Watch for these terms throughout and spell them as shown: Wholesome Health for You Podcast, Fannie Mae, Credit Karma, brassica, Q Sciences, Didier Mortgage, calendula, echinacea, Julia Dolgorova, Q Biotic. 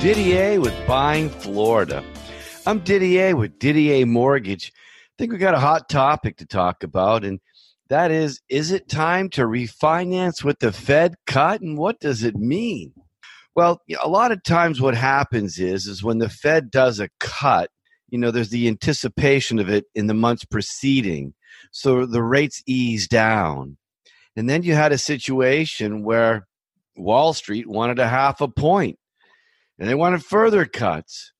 Didier with Buying Florida. I'm Didier with Didier Mortgage. I think we got a hot topic to talk about, and that is it time to refinance with the Fed cut, and what does it mean? Well, a lot of times what happens is when the Fed does a cut, there's the anticipation of it in the months preceding, so the rates ease down. And then you had a situation where Wall Street wanted 0.5 point. And they wanted further cuts.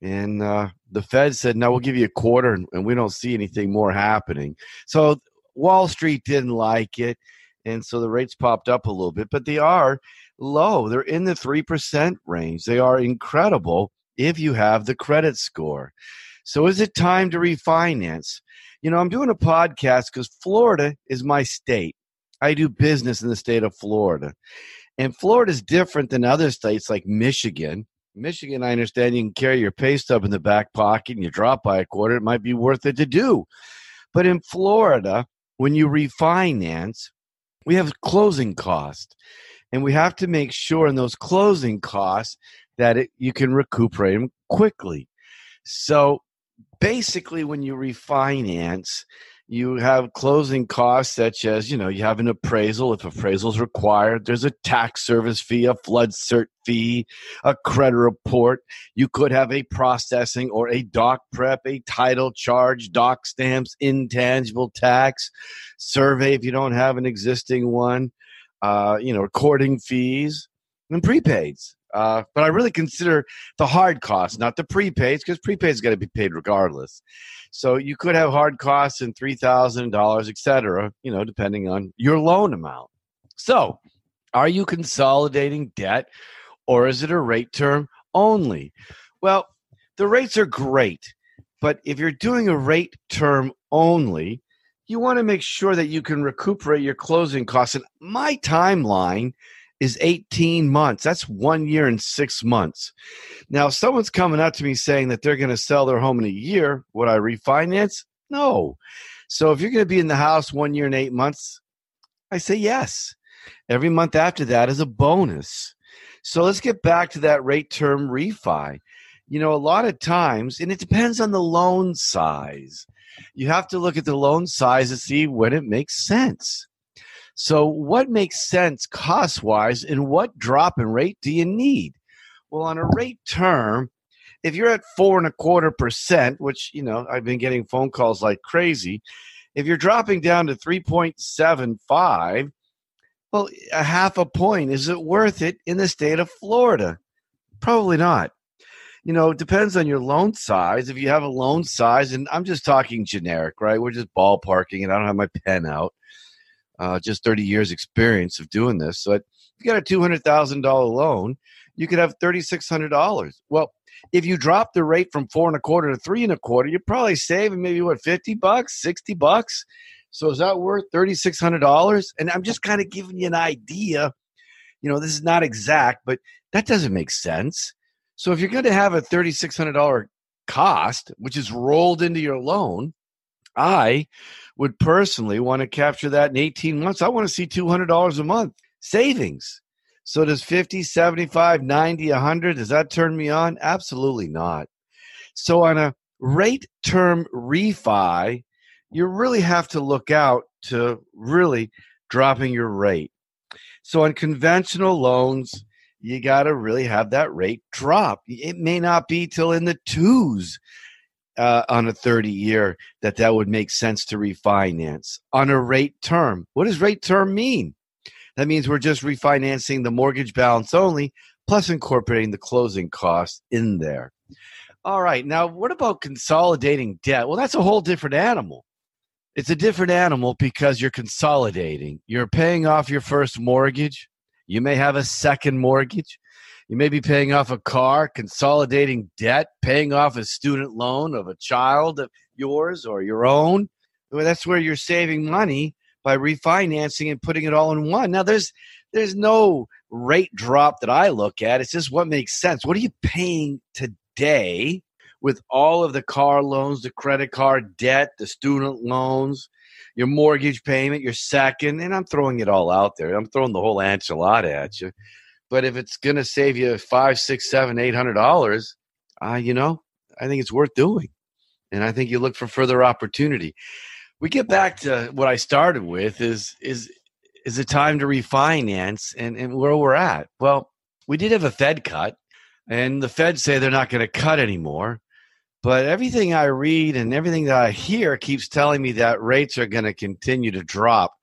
And the Fed said, no, we'll give you 1/4, and we don't see anything more happening. So Wall Street didn't like it, and so the rates popped up a little bit. But they are low. They're in the 3% range. They are incredible if you have the credit score. So is it time to refinance? I'm doing a podcast because Florida is my state. I do business in the state of Florida. And Florida is different than other states like Michigan. Michigan, I understand you can carry your pay stub in the back pocket and you drop by 1/4. It might be worth it to do. But in Florida, when you refinance, we have closing costs. And we have to make sure in those closing costs that you can recuperate them quickly. So basically, when you refinance, you have closing costs such as, you have an appraisal. If appraisal is required, there's a tax service fee, a flood cert fee, a credit report. You could have a processing or a doc prep, a title charge, doc stamps, intangible tax, survey if you don't have an existing one, recording fees, and prepaids. But I really consider the hard costs, not the prepaids, because prepaids got to be paid regardless. So you could have hard costs and $3,000, et cetera, depending on your loan amount. So are you consolidating debt, or is it a rate term only? Well, the rates are great, but if you're doing a rate term only, you want to make sure that you can recuperate your closing costs. And my timeline is 18 months. That's 1 year and 6 months. Now, if someone's coming up to me saying that they're going to sell their home in a year, would I refinance? No. So if you're going to be in the house 1 year and 8 months, I say yes. Every month after that is a bonus. So let's get back to that rate term refi. A lot of times, and it depends on the loan size. You have to look at the loan size to see when it makes sense. So what makes sense cost-wise, and what drop in rate do you need? Well, on a rate term, if you're at 4.25%, which, I've been getting phone calls like crazy, if you're dropping down to 3.75, well, 0.5 point, is it worth it in the state of Florida? Probably not. It depends on your loan size. If you have a loan size, and I'm just talking generic, right? We're just ballparking, and I don't have my pen out. Just 30 years experience of doing this. So if you got a $200,000 loan, you could have $3,600. Well, if you drop the rate from 4.25 to 3.25, you're probably saving maybe $50, $60. So is that worth $3,600? And I'm just kind of giving you an idea. This is not exact, but that doesn't make sense. So if you're going to have a $3,600 cost, which is rolled into your loan, I would personally want to capture that in 18 months. I want to see $200 a month savings. So does 50, 75, 90, 100, does that turn me on? Absolutely not. So on a rate term refi, you really have to look out to really dropping your rate. So on conventional loans, you got to really have that rate drop. It may not be till in the 2s. On a 30-year, that would make sense to refinance on a rate term. What does rate term mean? That means we're just refinancing the mortgage balance only, plus incorporating the closing costs in there. All right. Now, what about consolidating debt? Well, that's a whole different animal. It's a different animal because you're consolidating. You're paying off your first mortgage. You may have a second mortgage. You may be paying off a car, consolidating debt, paying off a student loan of a child of yours or your own. Well, that's where you're saving money by refinancing and putting it all in one. Now, there's no rate drop that I look at. It's just what makes sense. What are you paying today with all of the car loans, the credit card debt, the student loans, your mortgage payment, your second, and I'm throwing it all out there. I'm throwing the whole enchilada at you. But if it's going to save you $500, $600, $700, $800, I think it's worth doing. And I think you look for further opportunity. We get back to what I started with is it time to refinance and where we're at? Well, we did have a Fed cut, and the Fed say they're not going to cut anymore. But everything I read and everything that I hear keeps telling me that rates are going to continue to drop,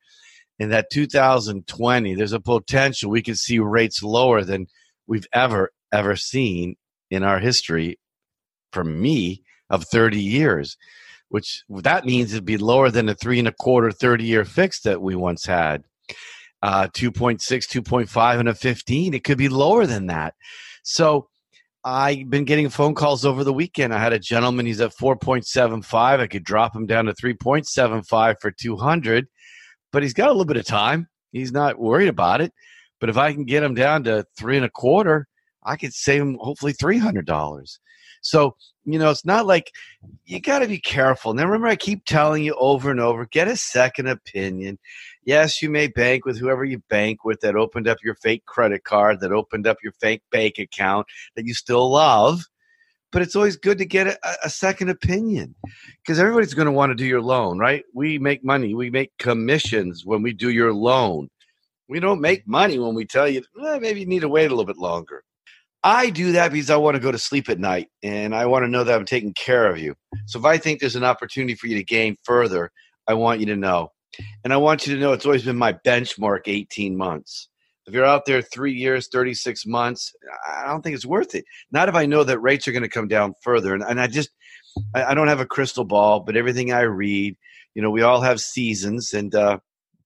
and that 2020, there's a potential we could see rates lower than we've ever seen in our history, for me, of 30 years, which that means it'd be lower than the 3.25 30-year fix that we once had, 2.6, 2.5, and a 15. It could be lower than that. So I've been getting phone calls over the weekend. I had a gentleman, he's at 4.75. I could drop him down to 3.75 for $200, but he's got a little bit of time. He's not worried about it. But if I can get him down to 3.25, I could save him hopefully $300. So, it's not like, you got to be careful. Now, remember, I keep telling you over and over, get a second opinion. Yes, you may bank with whoever you bank with that opened up your fake credit card, that opened up your fake bank account that you still love. But it's always good to get a second opinion, because everybody's going to want to do your loan, right? We make money. We make commissions when we do your loan. We don't make money when we tell you, maybe you need to wait a little bit longer. I do that because I want to go to sleep at night, and I want to know that I'm taking care of you. So if I think there's an opportunity for you to gain further, I want you to know. And I want you to know it's always been my benchmark, 18 months. If you're out there 3 years, 36 months, I don't think it's worth it. Not if I know that rates are going to come down further. And I don't have a crystal ball, but everything I read, we all have seasons, and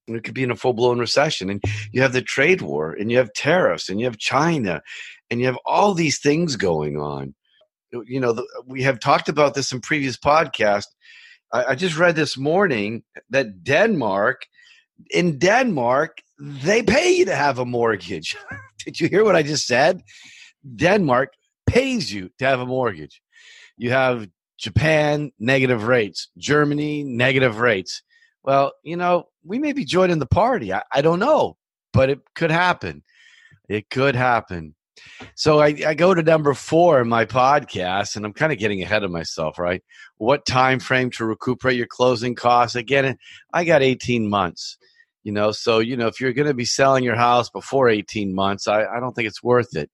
it could be in a full-blown recession, and you have the trade war, and you have tariffs, and you have China, and you have all these things going on. We have talked about this in previous podcasts. I just read this morning that in Denmark, they pay you to have a mortgage. Did you hear what I just said? Denmark pays you to have a mortgage. You have Japan, negative rates. Germany, negative rates. Well, we may be joining the party. I don't know, but it could happen. It could happen. So I go to number 4 in my podcast, and I'm kind of getting ahead of myself, right? What time frame to recuperate your closing costs? Again, I got 18 months, so, if you're going to be selling your house before 18 months, I don't think it's worth it.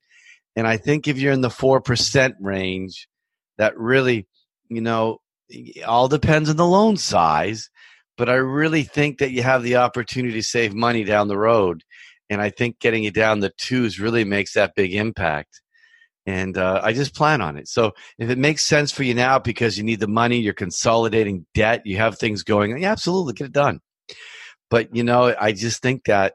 And I think if you're in the 4% range, that really, all depends on the loan size. But I really think that you have the opportunity to save money down the road. And I think getting it down the 2s really makes that big impact. And I just plan on it. So if it makes sense for you now because you need the money, you're consolidating debt, you have things going, yeah, absolutely, get it done. But, I just think that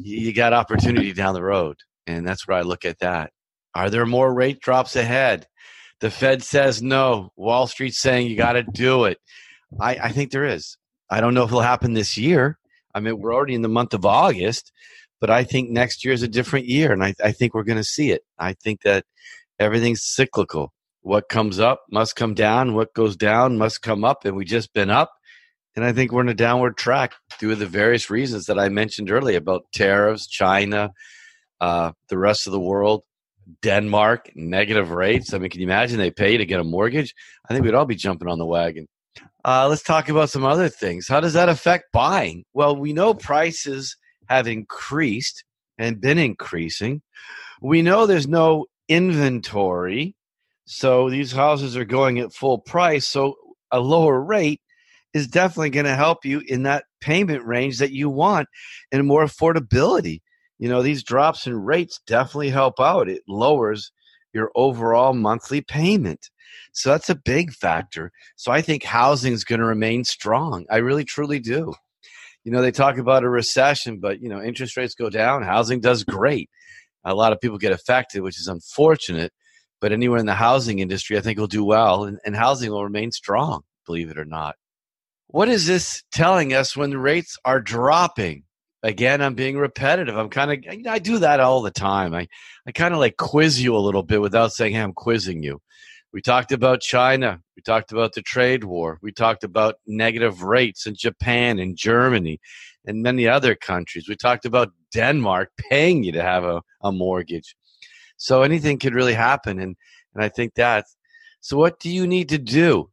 you got opportunity down the road. And that's where I look at that. Are there more rate drops ahead? The Fed says no. Wall Street's saying you got to do it. I think there is. I don't know if it'll happen this year. I mean, we're already in the month of August, but I think next year is a different year, and I think we're going to see it. I think that everything's cyclical. What comes up must come down. What goes down must come up, and we've just been up. And I think we're in a downward track due to the various reasons that I mentioned earlier about tariffs, China, the rest of the world, Denmark, negative rates. I mean, can you imagine they pay to get a mortgage? I think we'd all be jumping on the wagon. Let's talk about some other things. How does that affect buying? Well, we know prices have increased and been increasing. We know there's no inventory, so these houses are going at full price. So a lower rate is definitely going to help you in that payment range that you want and more affordability. You know, these drops in rates definitely help out. It lowers your overall monthly payment. So that's a big factor. So I think housing is going to remain strong. I really, truly do. You know, they talk about a recession, but, you know, interest rates go down. Housing does great. A lot of people get affected, which is unfortunate. But anywhere in the housing industry, I think will do well. And housing will remain strong, believe it or not. What is this telling us when the rates are dropping? Again, I'm being repetitive. I'm kind of, you know, I do that all the time. I kind of like quiz you a little bit without saying, hey, I'm quizzing you. We talked about China. We talked about the trade war. We talked about negative rates in Japan and Germany and many other countries. We talked about Denmark paying you to have a mortgage. So anything could really happen. And I think that. So what do you need to do?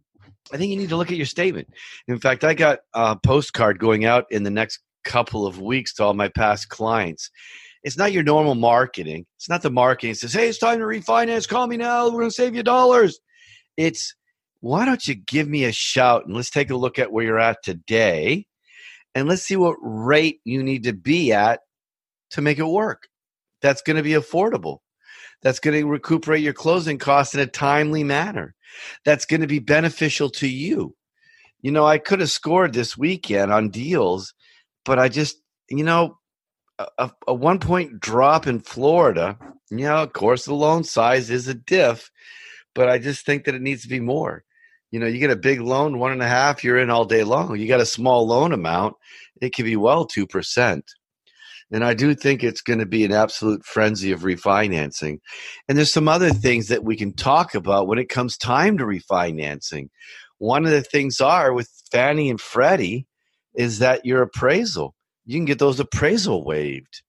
I think you need to look at your statement. In fact, I got a postcard going out in the next couple of weeks to all my past clients. It's not your normal marketing. It's not the marketing that says, hey, it's time to refinance. Call me now. We're going to save you dollars. It's, why don't you give me a shout and let's take a look at where you're at today and let's see what rate you need to be at to make it work. That's going to be affordable. That's going to recuperate your closing costs in a timely manner. That's going to be beneficial to you. You know, I could have scored this weekend on deals, but I just, you know, a 1 point drop in Florida, you know, of course, the loan size is a diff, but I just think that it needs to be more. You know, you get a big loan, 1.5, you're in all day long. You got a small loan amount, it could be well 2%. And I do think it's going to be an absolute frenzy of refinancing. And there's some other things that we can talk about when it comes time to refinancing. One of the things are with Fannie and Freddie is that your appraisal. You can get those appraisal waived.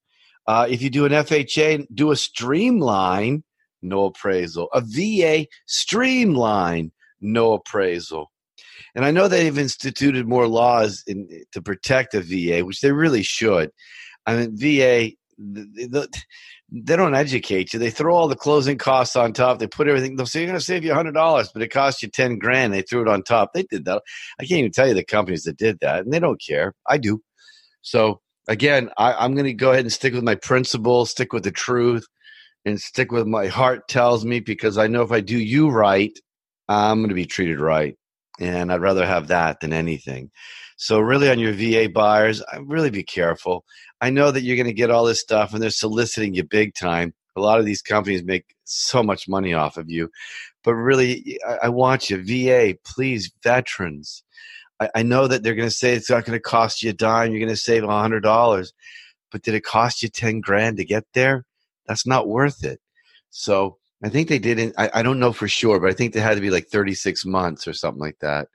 If you do an FHA, do a streamline, no appraisal. A VA streamline, no appraisal. And I know they've instituted more laws to protect the VA, which they really should. I mean, VA, they don't educate you. They throw all the closing costs on top. They put everything. They'll say, you're going to save you $100, but it costs you $10,000. They threw it on top. They did that. I can't even tell you the companies that did that, and they don't care. I do. So, again, I'm going to go ahead and stick with my principles, stick with the truth, and stick with my heart tells me, because I know if I do you right, I'm going to be treated right. And I'd rather have that than anything. So really on your VA buyers, really be careful. I know that you're going to get all this stuff and they're soliciting you big time. A lot of these companies make so much money off of you. But really, I want you, VA, please, veterans. I know that they're going to say it's not going to cost you a dime. You're going to save $100. But did it cost you $10,000 to get there? That's not worth it. So I think they did. I don't know for sure, but I think they had to be like 36 months or something like that.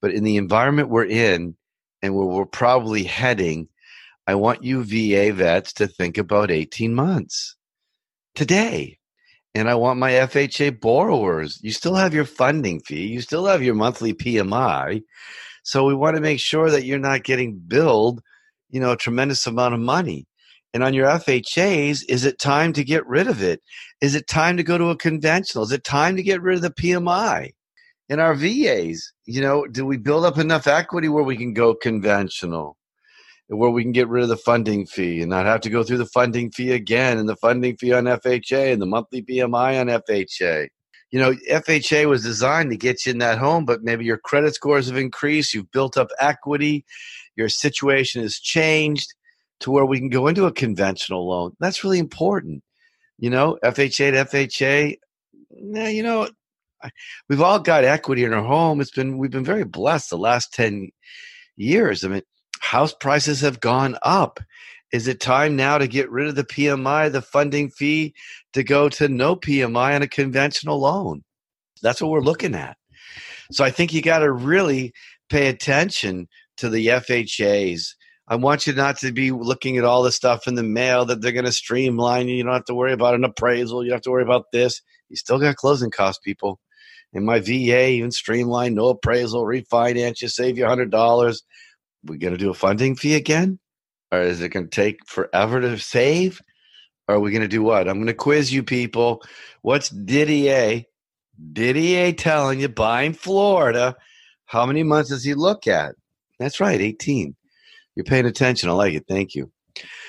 But in the environment we're in and where we're probably heading, I want you VA vets to think about 18 months today. And I want my FHA borrowers. You still have your funding fee. You still have your monthly PMI. So we want to make sure that you're not getting billed, you know, a tremendous amount of money. And on your FHAs, is it time to get rid of it? Is it time to go to a conventional? Is it time to get rid of the PMI? In our VAs, you know, do we build up enough equity where we can go conventional, where we can get rid of the funding fee and not have to go through the funding fee again and the funding fee on FHA and the monthly PMI on FHA? You know, FHA was designed to get you in that home, but maybe your credit scores have increased, you've built up equity, your situation has changed to where we can go into a conventional loan. That's really important. You know, FHA to FHA, you know, we've all got equity in our home. We've been very blessed the last 10 years. I mean, house prices have gone up. Is it time now to get rid of the PMI, the funding fee, to go to no PMI on a conventional loan? That's what we're looking at. So I think you got to really pay attention to the FHAs. I want you not to be looking at all the stuff in the mail that they're going to streamline you. You don't have to worry about an appraisal. You don't have to worry about this. You still got closing costs, people. And my VA, even streamline, no appraisal, refinance, you save you $100. We're going to do a funding fee again? Or is it going to take forever to save? Or are we going to do what? I'm going to quiz you people. What's Didier telling you buying Florida? How many months does he look at? That's right, 18. You're paying attention. I like it. Thank you.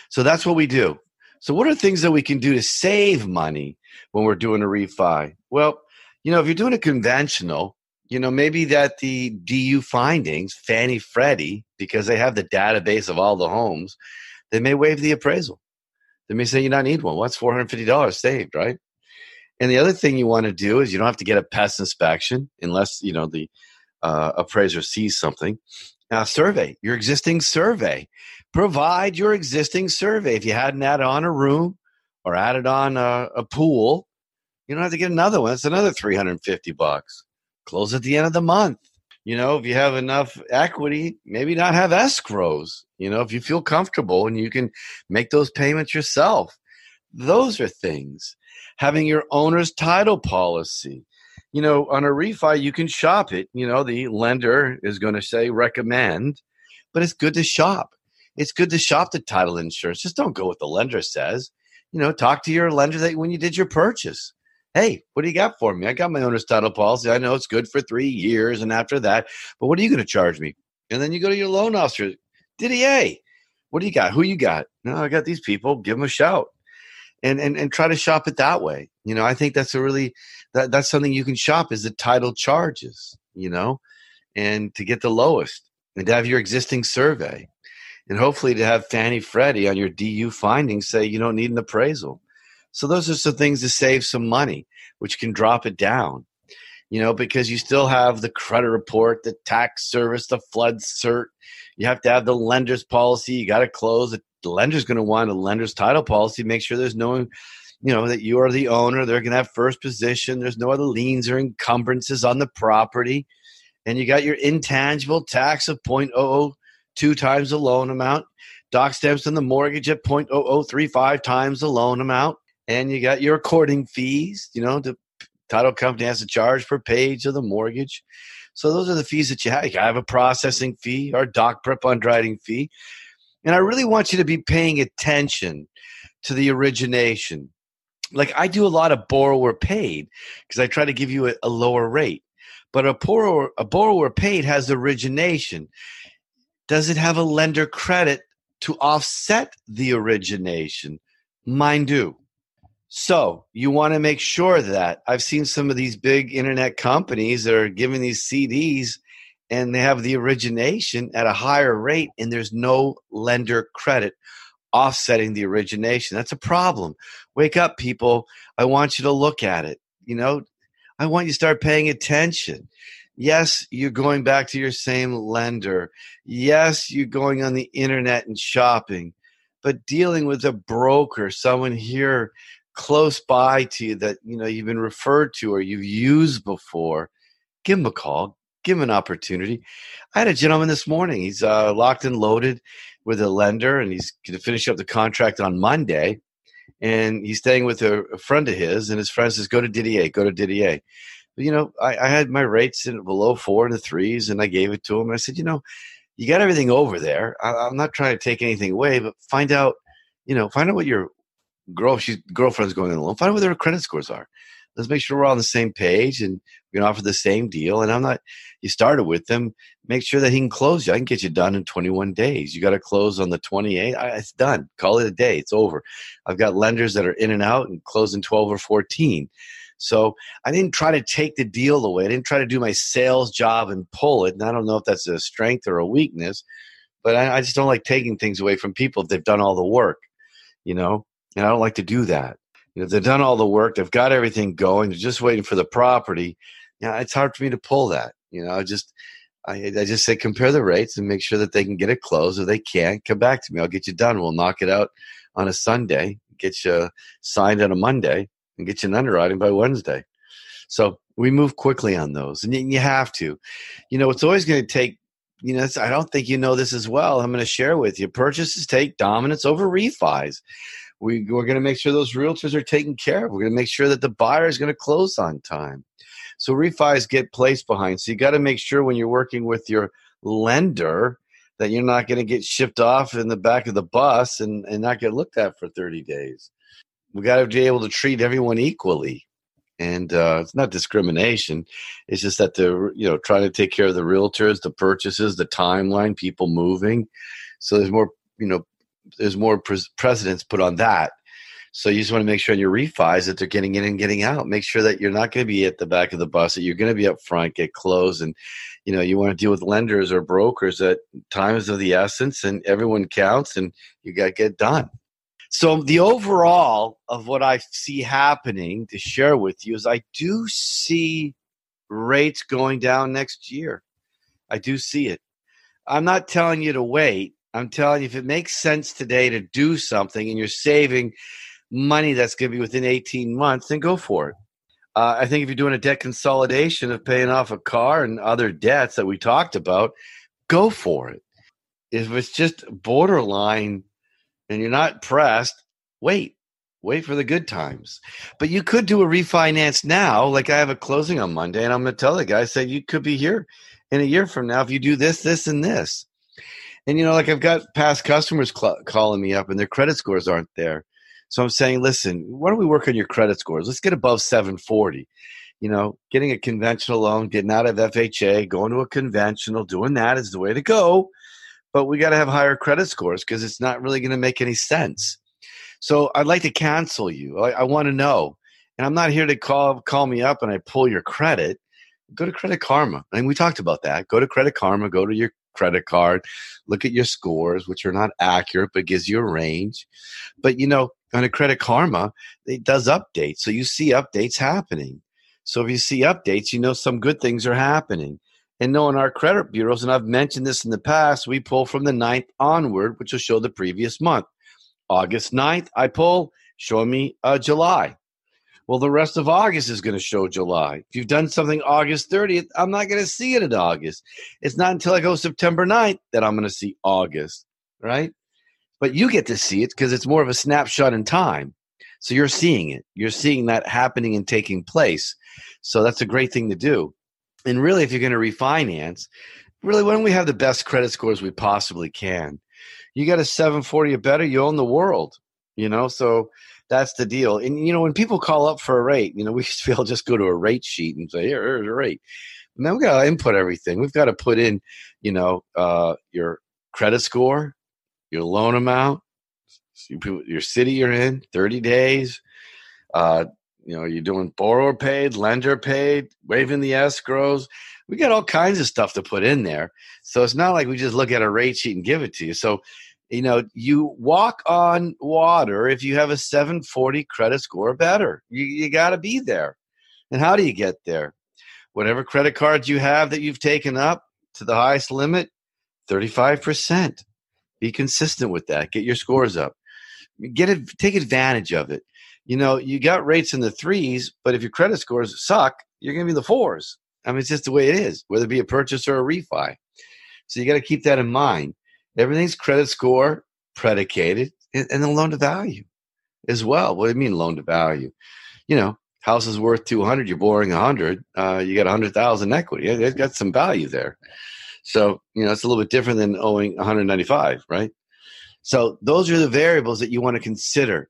So that's what we do. So what are things that we can do to save money when we're doing a refi? Well, you know, if you're doing a conventional, you know, maybe that the DU findings, Fannie Freddie, because they have the database of all the homes, they may waive the appraisal. They may say you don't need one. Well, that's $450 saved, right? And the other thing you want to do is you don't have to get a pest inspection unless, you know, the appraiser sees something. Now, survey, your existing survey. Provide your existing survey. If you hadn't added on a room or added on a pool, you don't have to get another one. It's another $350. Close at the end of the month. You know, if you have enough equity, maybe not have escrows. You know, if you feel comfortable and you can make those payments yourself. Those are things. Having your owner's title policy. You know, on a refi, you can shop it. You know, the lender is going to say recommend, but it's good to shop. It's good to shop the title insurance. Just don't go with the lender says. You know, talk to your lender that when you did your purchase. Hey, what do you got for me? I got my owner's title policy. I know it's good for 3 years and after that, but what are you going to charge me? And then you go to your loan officer. Didier, what do you got? Who you got? No, I got these people. Give them a shout. And try to shop it that way. You know, I think that's a really, that's something you can shop is the title charges, you know, and to get the lowest and to have your existing survey. And hopefully to have Fannie Freddie on your DU findings say you don't need an appraisal. So those are some things to save some money, which can drop it down, you know, because you still have the credit report, the tax service, the flood cert. You have to have the lender's policy. You got to close. The lender's going to want a lender's title policy. Make sure there's no, you know, that you are the owner. They're going to have first position. There's no other liens or encumbrances on the property. And you got your intangible tax of 0.00. 2 times the loan amount, doc stamps on the mortgage at 0.0035 times the loan amount, and you got your recording fees, you know, the title company has to charge per page of the mortgage. So those are the fees that you have. You have a processing fee or doc prep underwriting fee. And I really want you to be paying attention to the origination. Like I do a lot of borrower paid because I try to give you a lower rate. But a borrower paid has origination. Does it have a lender credit to offset the origination? Mine do. So you want to make sure that I've seen some of these big internet companies that are giving these CDs and they have the origination at a higher rate and there's no lender credit offsetting the origination. That's a problem. Wake up, people. I want you to look at it. You know, I want you to start paying attention. Yes, you're going back to your same lender. Yes, you're going on the internet and shopping, but dealing with a broker, someone here close by to you that you know you've been referred to or you've used before, give them a call, give them an opportunity. I had a gentleman this morning. He's locked and loaded with a lender, and he's going to finish up the contract on Monday. And he's staying with a friend of his, and his friend says, "Go to Didier, go to Didier." You know, I had my rates in below 4 and the 3s, and I gave it to him. I said, you know, you got everything over there. I'm not trying to take anything away, but find out, you know, find out what your girlfriend's going on loan. Find out what their credit scores are. Let's make sure we're on the same page and we can offer the same deal. And I'm not, you started with them. Make sure that he can close you. I can get you done in 21 days. You got to close on the 28th. It's done. Call it a day. It's over. I've got lenders that are in and out and close in 12 or 14. So I didn't try to take the deal away. I didn't try to do my sales job and pull it. And I don't know if that's a strength or a weakness, but I just don't like taking things away from people if they've done all the work, you know, and I don't like to do that. You know, if they've done all the work, they've got everything going, they're just waiting for the property. Yeah, you know, it's hard for me to pull that. You know, I just say compare the rates and make sure that they can get it closed. If they can't, come back to me. I'll get you done. We'll knock it out on a Sunday, get you signed on a Monday, and get you an underwriting by Wednesday. So we move quickly on those. And you have to. You know, it's always going to take, you know, I don't think you know this as well. I'm going to share with you. Purchases take dominance over refis. We're going to make sure those realtors are taken care of. We're going to make sure that the buyer is going to close on time. So refis get placed behind. So you got to make sure when you're working with your lender that you're not going to get shipped off in the back of the bus and not get looked at for 30 days. We got to be able to treat everyone equally. And it's not discrimination. It's just that they're, you know, trying to take care of the realtors, the purchases, the timeline, people moving. So there's more, you know, there's more precedence put on that. So you just want to make sure in your refis that they're getting in and getting out. Make sure that you're not going to be at the back of the bus, that you're going to be up front, get closed. And, you know, you want to deal with lenders or brokers that time is of the essence and everyone counts and you got to get done. So the overall of what I see happening to share with you is I do see rates going down next year. I do see it. I'm not telling you to wait. I'm telling you if it makes sense today to do something and you're saving money that's going to be within 18 months, then go for it. I think if you're doing a debt consolidation of paying off a car and other debts that we talked about, go for it. If it's just borderline and you're not pressed, wait. Wait for the good times. But you could do a refinance now. Like I have a closing on Monday, and I'm going to tell the guy, I said, you could be here in a year from now if you do this, this, and this. And, you know, like I've got past customers calling me up, and their credit scores aren't there. So I'm saying, listen, why don't we work on your credit scores? Let's get above 740. You know, getting a conventional loan, getting out of FHA, going to a conventional, doing that is the way to go. But we got to have higher credit scores because it's not really going to make any sense. So I'd like to cancel you. I want to know. And I'm not here to call me up and I pull your credit. Go to Credit Karma. I mean, we talked about that. Go to Credit Karma. Go to your credit card. Look at your scores, which are not accurate, but gives you a range. But, you know, on a Credit Karma, it does updates. So you see updates happening. So if you see updates, you know some good things are happening. And knowing our credit bureaus, and I've mentioned this in the past, we pull from the 9th onward, which will show the previous month. August 9th, I pull, show me July. Well, the rest of August is going to show July. If you've done something August 30th, I'm not going to see it in August. It's not until I go September 9th that I'm going to see August, right? But you get to see it because it's more of a snapshot in time. So you're seeing it. You're seeing that happening and taking place. So that's a great thing to do. And really, if you're going to refinance, really, why don't we have the best credit scores we possibly can? You got a 740 or better, you own the world, you know? So that's the deal. And, you know, when people call up for a rate, you know, we feel just go to a rate sheet and say, here's a rate. And then we've got to input everything. We've got to put in, you know, your credit score, your loan amount, your city you're in, 30 days, you know, you're doing borrower paid, lender paid, waiving the escrows. We got all kinds of stuff to put in there. So it's not like we just look at a rate sheet and give it to you. So, you know, you walk on water if you have a 740 credit score or better. You got to be there. And how do you get there? Whatever credit cards you have that you've taken up to the highest limit, 35%. Be consistent with that. Get your scores up. Get it. Take advantage of it. You know, you got rates in the 3s, but if your credit scores suck, you're going to be in the 4s. I mean, it's just the way it is, whether it be a purchase or a refi. So you got to keep that in mind. Everything's credit score predicated and the loan to value as well. What do you mean loan to value? You know, house is worth 200. You're borrowing 100. You got 100,000 equity. It's got some value there. So, you know, it's a little bit different than owing 195, right? So those are the variables that you want to consider.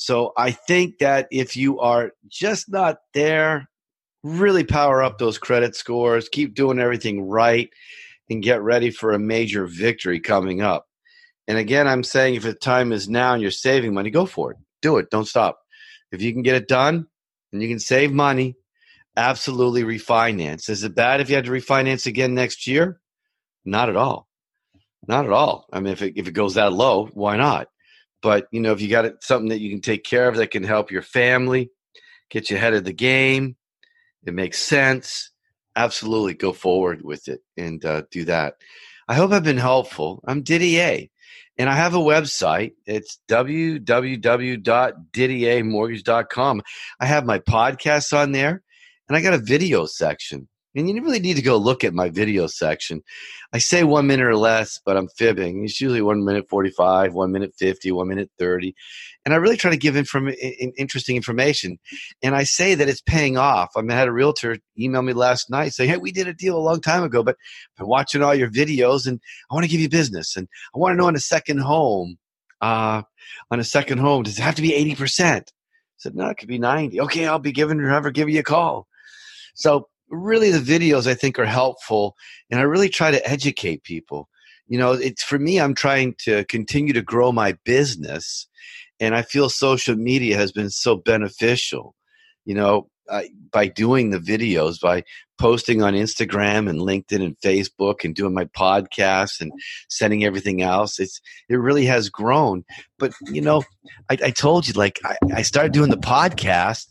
So I think that if you are just not there, really power up those credit scores, keep doing everything right, and get ready for a major victory coming up. And again, I'm saying if the time is now and you're saving money, go for it. Do it. Don't stop. If you can get it done and you can save money, absolutely refinance. Is it bad if you had to refinance again next year? Not at all. Not at all. I mean, if it goes that low, why not? But, you know, if you got something that you can take care of that can help your family, get you ahead of the game, it makes sense, absolutely go forward with it and do that. I hope I've been helpful. I'm Didier, and I have a website. It's www.didiermortgage.com. I have my podcasts on there, and I got a video section. And you really need to go look at my video section. I say 1 minute or less, but I'm fibbing. It's usually 1 minute 45, 1 minute 50, 1 minute 30. And I really try to give interesting information. And I say that it's paying off. I had a realtor email me last night saying, hey, we did a deal a long time ago, but I've been watching all your videos and I want to give you business. And I want to know on a second home, does it have to be 80%? said, no, it could be 90. Okay, I'll be giving your number, give you a call. So really the videos I think are helpful, and I really try to educate people. You know, it's for me, I'm trying to continue to grow my business, and I feel social media has been so beneficial, you know, by doing the videos, by posting on Instagram and LinkedIn and Facebook and doing my podcasts and sending everything else. It really has grown. But, you know, I told you, like, I started doing the podcast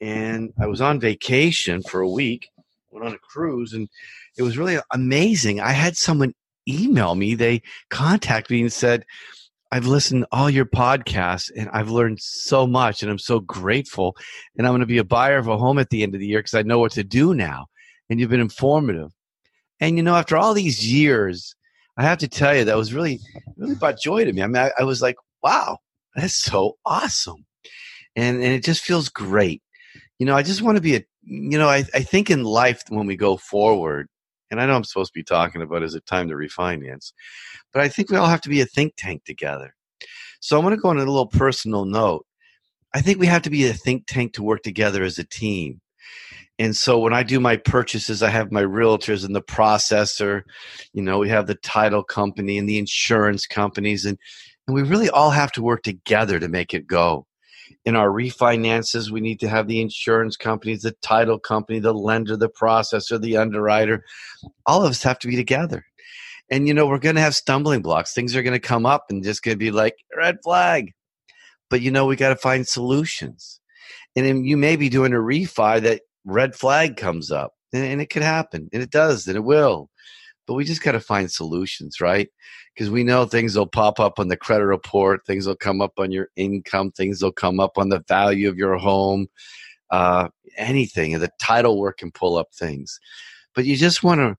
and I was on vacation for a week, went on a cruise, and it was really amazing. I had someone email me. They contacted me and said, I've listened to all your podcasts and I've learned so much and I'm so grateful. And I'm going to be a buyer of a home at the end of the year because I know what to do now. And you've been informative. And, you know, after all these years, I have to tell you, that was really, really brought joy to me. I mean, I was like, wow, that's so awesome. And it just feels great. You know, I just want to be I think in life when we go forward, and I know I'm supposed to be talking about is it time to refinance, but I think we all have to be a think tank together. So I'm going to go on a little personal note. I think we have to be a think tank to work together as a team. And so when I do my purchases, I have my realtors and the processor, you know, we have the title company and the insurance companies, and we really all have to work together to make it go. In our refinances, we need to have the insurance companies, the title company, the lender, the processor, the underwriter. All of us have to be together. And, you know, we're going to have stumbling blocks. Things are going to come up and just going to be like, red flag. But, you know, we got to find solutions. And then you may be doing a refi that red flag comes up. And it could happen. And it does. And it will. But we just got to find solutions, right? Because we know things will pop up on the credit report. Things will come up on your income. Things will come up on the value of your home, anything. And the title work can pull up things. But you just want to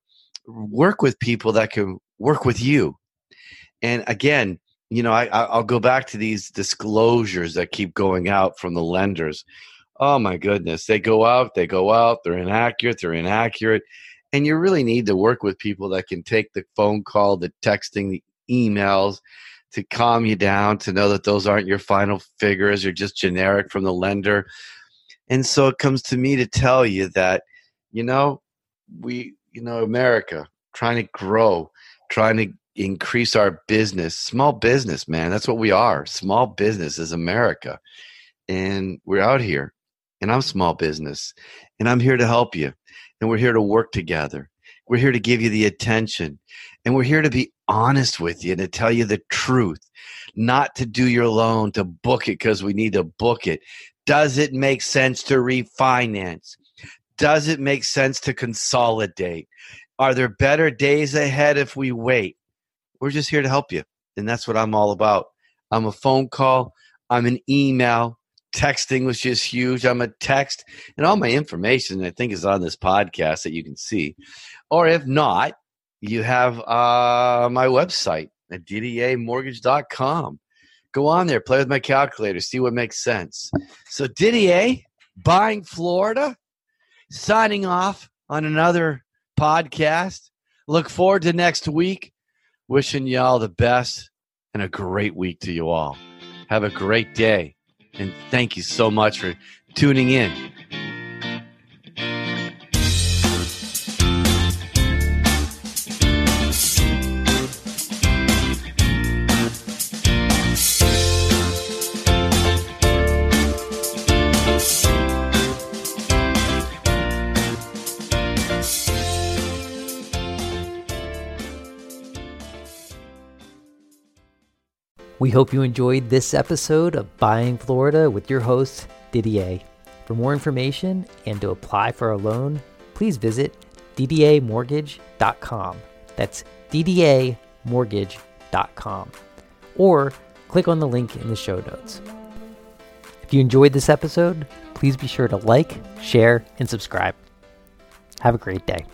work with people that can work with you. And again, you know, I'll go back to these disclosures that keep going out from the lenders. Oh, my goodness. They go out. They're inaccurate. And you really need to work with people that can take the phone call, the texting, the emails to calm you down, to know that those aren't your final figures or just generic from the lender. And so it comes to me to tell you that, you know, America, trying to grow, trying to increase our business, small business, man, that's what we are. Small business is America. And we're out here, and I'm small business, and I'm here to help you. And we're here to work together. We're here to give you the attention. And we're here to be honest with you and to tell you the truth, not to do your loan, to book it because we need to book it. Does it make sense to refinance? Does it make sense to consolidate? Are there better days ahead if we wait? We're just here to help you. And that's what I'm all about. I'm a phone call. I'm an email. Texting was just huge. I'm a text, and all my information I think is on this podcast that you can see, or if not, you have my website at DDAMortgage.com. Go on there, play with my calculator, see what makes sense. So Didier, Buying Florida, signing off on another podcast. Look forward to next week. Wishing you all the best and a great week to you all. Have a great day. And thank you so much for tuning in. We hope you enjoyed this episode of Buying Florida with your host, Didier. For more information and to apply for a loan, please visit ddamortgage.com. That's ddamortgage.com. Or click on the link in the show notes. If you enjoyed this episode, please be sure to like, share, and subscribe. Have a great day.